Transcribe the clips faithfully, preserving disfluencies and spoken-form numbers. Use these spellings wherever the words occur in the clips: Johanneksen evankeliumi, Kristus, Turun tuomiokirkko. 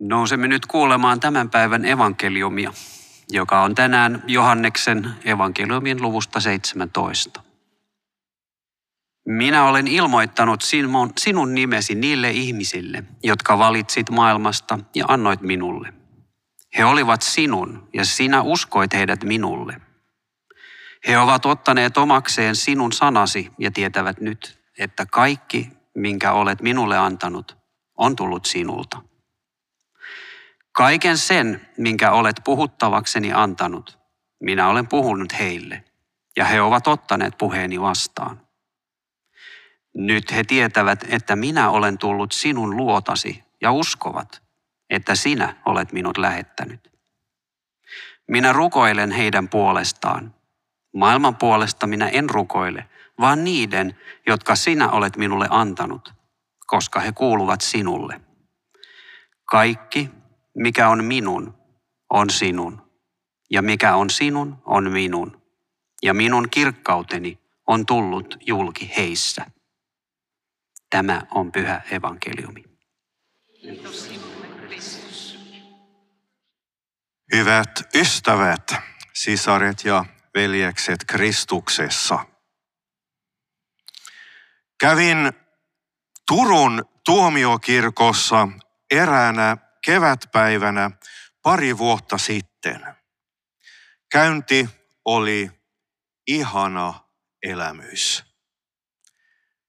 Nousemme nyt kuulemaan tämän päivän evankeliumia, joka on tänään Johanneksen evankeliumin luvusta seitsemäntoista. Minä olen ilmoittanut sinun nimesi niille ihmisille, jotka valitsit maailmasta ja annoit minulle. He olivat sinun ja sinä uskoit heidät minulle. He ovat ottaneet omakseen sinun sanasi ja tietävät nyt, että kaikki, minkä olet minulle antanut, on tullut sinulta. Kaiken sen, minkä olet puhuttavakseni antanut, minä olen puhunut heille, ja he ovat ottaneet puheeni vastaan. Nyt he tietävät, että minä olen tullut sinun luotasi ja uskovat, että sinä olet minut lähettänyt. Minä rukoilen heidän puolestaan. Maailman puolesta minä en rukoile, vaan niiden, jotka sinä olet minulle antanut, koska he kuuluvat sinulle. Kaikki, mikä on minun, on sinun, ja mikä on sinun, on minun, ja minun kirkkauteni on tullut julki heissä. Tämä on pyhä evankeliumi. Kiitos sinulle, Kristus. Hyvät ystävät, sisaret ja veljekset Kristuksessa. Kävin Turun tuomiokirkossa eräänä kevätpäivänä pari vuotta sitten. Käynti oli ihana elämys.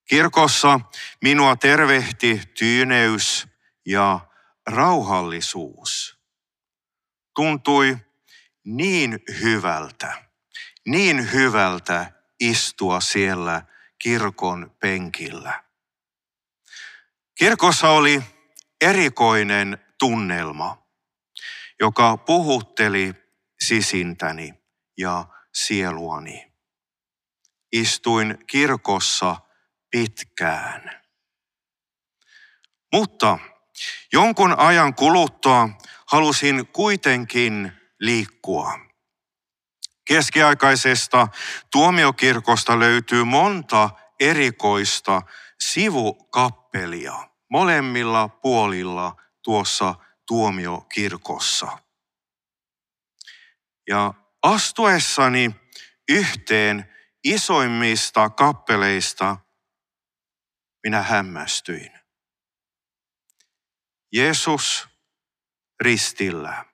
Kirkossa minua tervehti tyyneys ja rauhallisuus. Tuntui niin hyvältä, niin hyvältä istua siellä kirkon penkillä. Kirkossa oli erikoinen tunnelma, joka puhutteli sisintäni ja sieluani. Istuin kirkossa pitkään. Mutta jonkun ajan kuluttua halusin kuitenkin liikkua. Keskiaikaisesta tuomiokirkosta löytyy monta erikoista sivukappelia molemmilla puolilla tuossa tuomiokirkossa. Ja astuessani yhteen isoimmista kappeleista minä hämmästyin. Jeesus ristillä,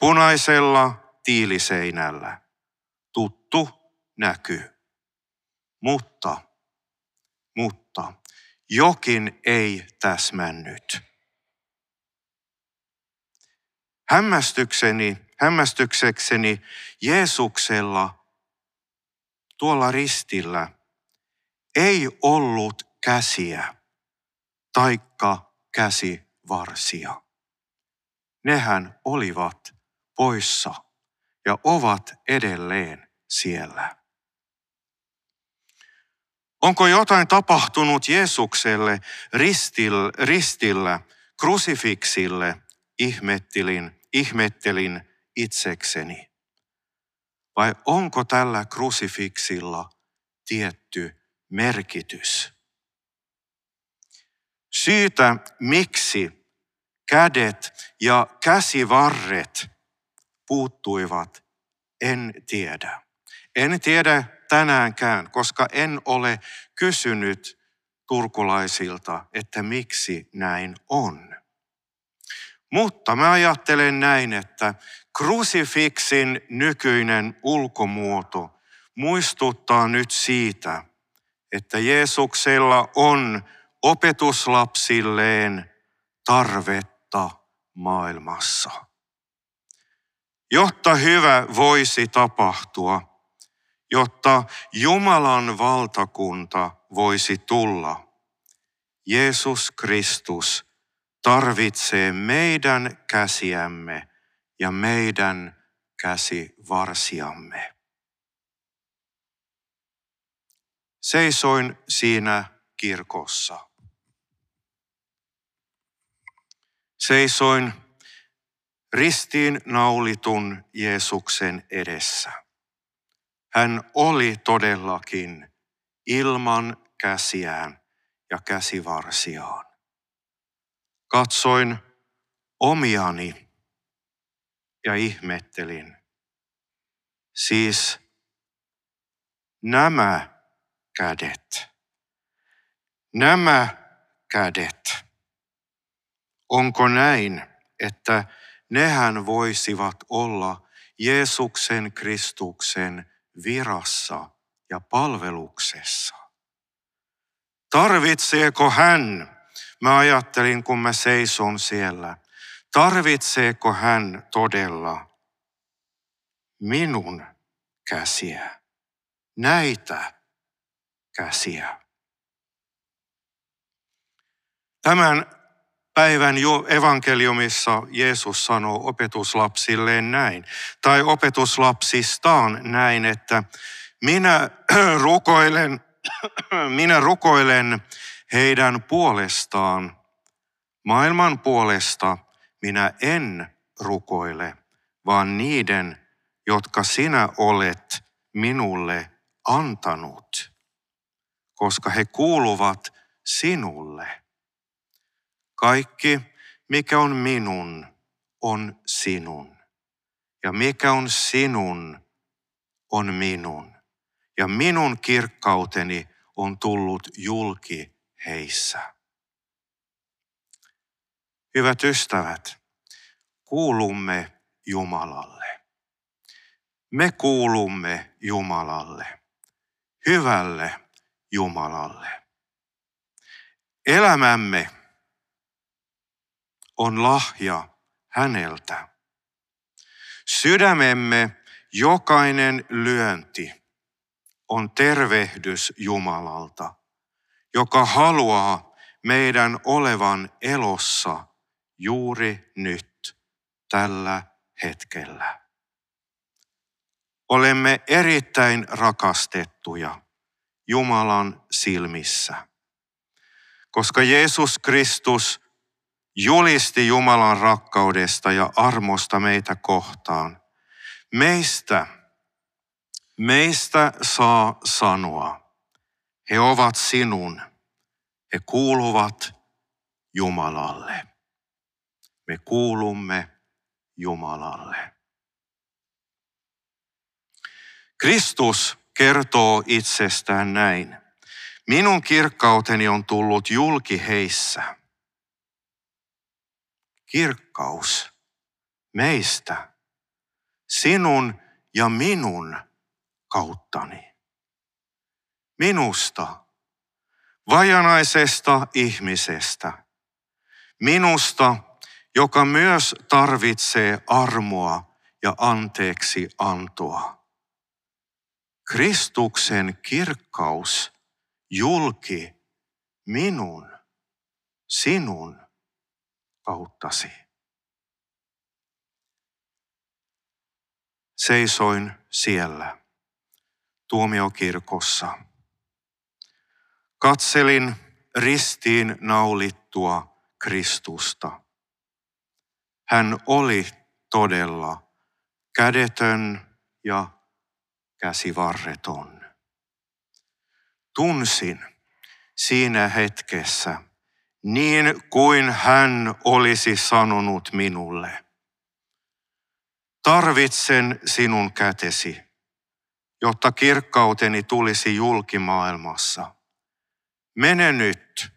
punaisella tiiliseinällä, tuttu näky. Mutta, mutta, jokin ei täsmännyt. Hämmästykseni, hämmästyksekseni Jeesuksella tuolla ristillä ei ollut käsiä taikka käsivarsia. Nehän olivat poissa ja ovat edelleen siellä. Onko jotain tapahtunut Jeesukselle ristillä, ristillä krusifiksille, ihmettelin, ihmettelin itsekseni. Vai onko tällä krusifiksilla tietty merkitys? Syytä, miksi kädet ja käsivarret puuttuivat, en tiedä. En tiedä tänäänkään, koska en ole kysynyt turkulaisilta, että miksi näin on. Mutta mä ajattelen näin, että krusifiksin nykyinen ulkomuoto muistuttaa nyt siitä, että Jeesuksella on opetuslapsilleen tarvetta maailmassa. Jotta hyvä voisi tapahtua, jotta Jumalan valtakunta voisi tulla, Jeesus Kristus tarvitsee meidän käsiämme ja meidän käsivarsiamme. Seisoin siinä kirkossa. Seisoin ristiin naulitun Jeesuksen edessä. Hän oli todellakin ilman käsiään ja käsivarsiaan. Katsoin omiani ja ihmettelin. Siis nämä kädet, nämä kädet, onko näin, että nehän voisivat olla Jeesuksen Kristuksen virassa ja palveluksessa? Tarvitseeko hän, mä ajattelin kun mä seison siellä, tarvitseeko hän todella minun käsiä, näitä käsiä? Tämän päivän evankeliumissa Jeesus sanoo opetuslapsilleen näin, tai opetuslapsistaan näin, että minä rukoilen, minä rukoilen heidän puolestaan. Maailman puolesta minä en rukoile, vaan niiden, jotka sinä olet minulle antanut, koska he kuuluvat sinulle. Kaikki, mikä on minun, on sinun. Ja mikä on sinun, on minun. Ja minun kirkkauteni on tullut julki heissä. Hyvät ystävät, kuulumme Jumalalle. Me kuulumme Jumalalle. Hyvälle Jumalalle. Elämämme on lahja häneltä. Sydämemme jokainen lyönti on tervehdys Jumalalta, joka haluaa meidän olevan elossa juuri nyt, tällä hetkellä. Olemme erittäin rakastettuja Jumalan silmissä, koska Jeesus Kristus julisti Jumalan rakkaudesta ja armosta meitä kohtaan. Meistä, meistä saa sanoa, he ovat sinun, he kuuluvat Jumalalle. Me kuulumme Jumalalle. Kristus kertoo itsestään näin. Minun kirkkauteni on tullut julki heissä. Kirkkaus meistä, sinun ja minun kauttani. Minusta, vajanaisesta ihmisestä. Minusta, joka myös tarvitsee armoa ja anteeksi antoa. Kristuksen kirkkaus julki minun, sinun kauttasi. Seisoin siellä tuomiokirkossa. Katselin ristiin naulittua Kristusta. Hän oli todella kädetön ja käsivarreton. Tunsin siinä hetkessä, niin kuin hän olisi sanonut minulle, tarvitsen sinun kätesi, jotta kirkkauteni tulisi julki maailmassa. Mene nyt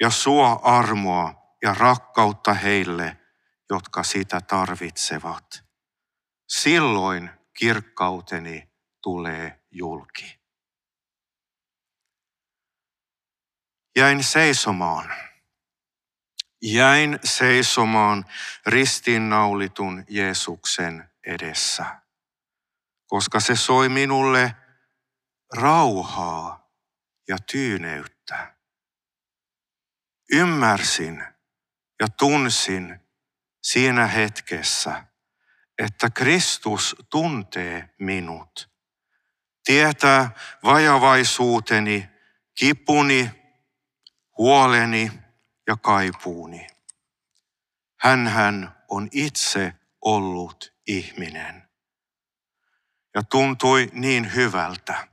ja suo armoa ja rakkautta heille, jotka sitä tarvitsevat. Silloin kirkkauteni tulee julki. Jäin seisomaan. Jäin seisomaan ristiinnaulitun Jeesuksen edessä, koska se soi minulle rauhaa ja tyyneyttä. Ymmärsin ja tunsin siinä hetkessä, että Kristus tuntee minut, tietää vajavaisuuteni, kipuni, huoleni ja kaipuuni. Hänhän on itse ollut ihminen. Ja tuntui niin hyvältä,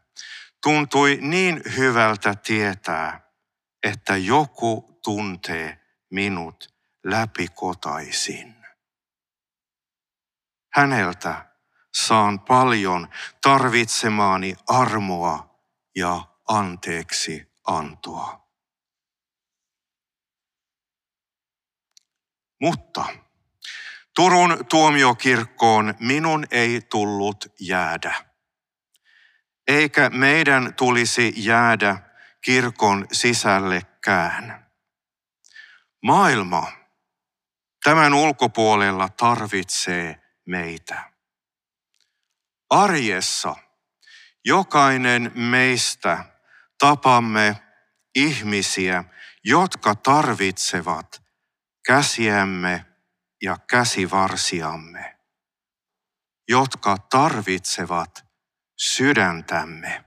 tuntui niin hyvältä tietää, että joku tuntee minut läpikotaisin. Häneltä saan paljon tarvitsemaani armoa ja anteeksi antoa. Mutta Turun tuomiokirkkoon minun ei tullut jäädä. Eikä meidän tulisi jäädä kirkon sisällekään. Maailma tämän ulkopuolella tarvitsee meitä. Arjessa jokainen meistä tapamme ihmisiä, jotka tarvitsevat käsiämme ja käsivarsiamme, jotka tarvitsevat sydäntämme.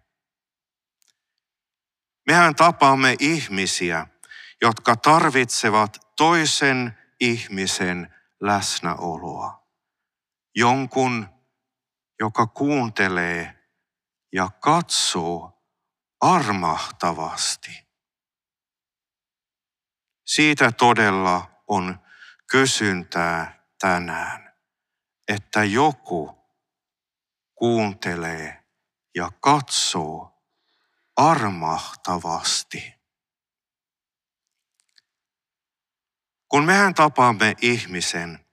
Mehän tapaamme ihmisiä, jotka tarvitsevat toisen ihmisen läsnäoloa. Jonkun, joka kuuntelee ja katsoo armahtavasti. Siitä todella on kysyntää tänään, että joku kuuntelee ja katsoo armahtavasti. Kun mehän tapaamme ihmisen,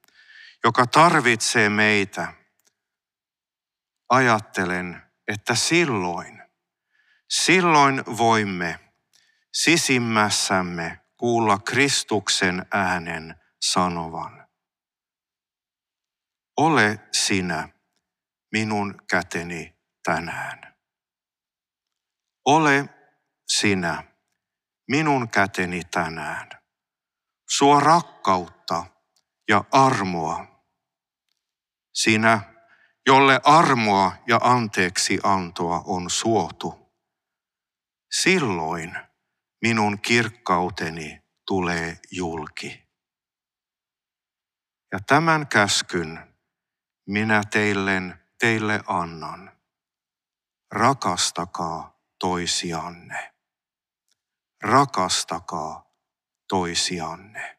joka tarvitsee meitä, ajattelen, että silloin, silloin voimme sisimmässämme kuulla Kristuksen äänen sanovan: ole sinä minun käteni tänään. Ole sinä minun käteni tänään. Suo rakkautta ja armoa. Sinä, jolle armoa ja anteeksi antoa on suotu. Silloin minun kirkkauteni tulee julki. Ja tämän käskyn minä teille, teille annan. Rakastakaa toisianne. Rakastakaa toisianne.